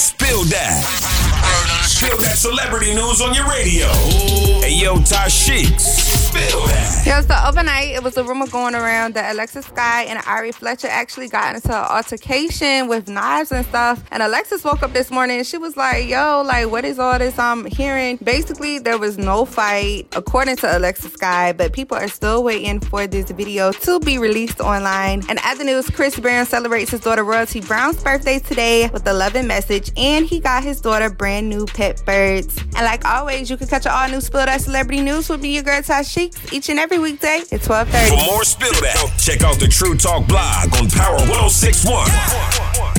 Spill Dat. Spill that celebrity news on your radio. Hey, yo, Tashique. Spill that. Yo, so overnight, it was a rumor going around that Alexis Skyy and Ari Fletcher actually got into an altercation with knives and stuff. And Alexis woke up this morning and she was like, yo, like, what is all this I'm hearing? Basically, there was no fight, according to Alexis Skyy, but people are still waiting for this video to be released online. And as the news, Chris Brown celebrates his daughter Royalty Brown's birthday today with a loving message, and he got his daughter brand new pet birds. And like always, you can catch your all new Spill That Celebrity News with me, your girl Tashique, each and every weekday at 12:30. For more Spill That, check out the True Talk blog on Power 106.1.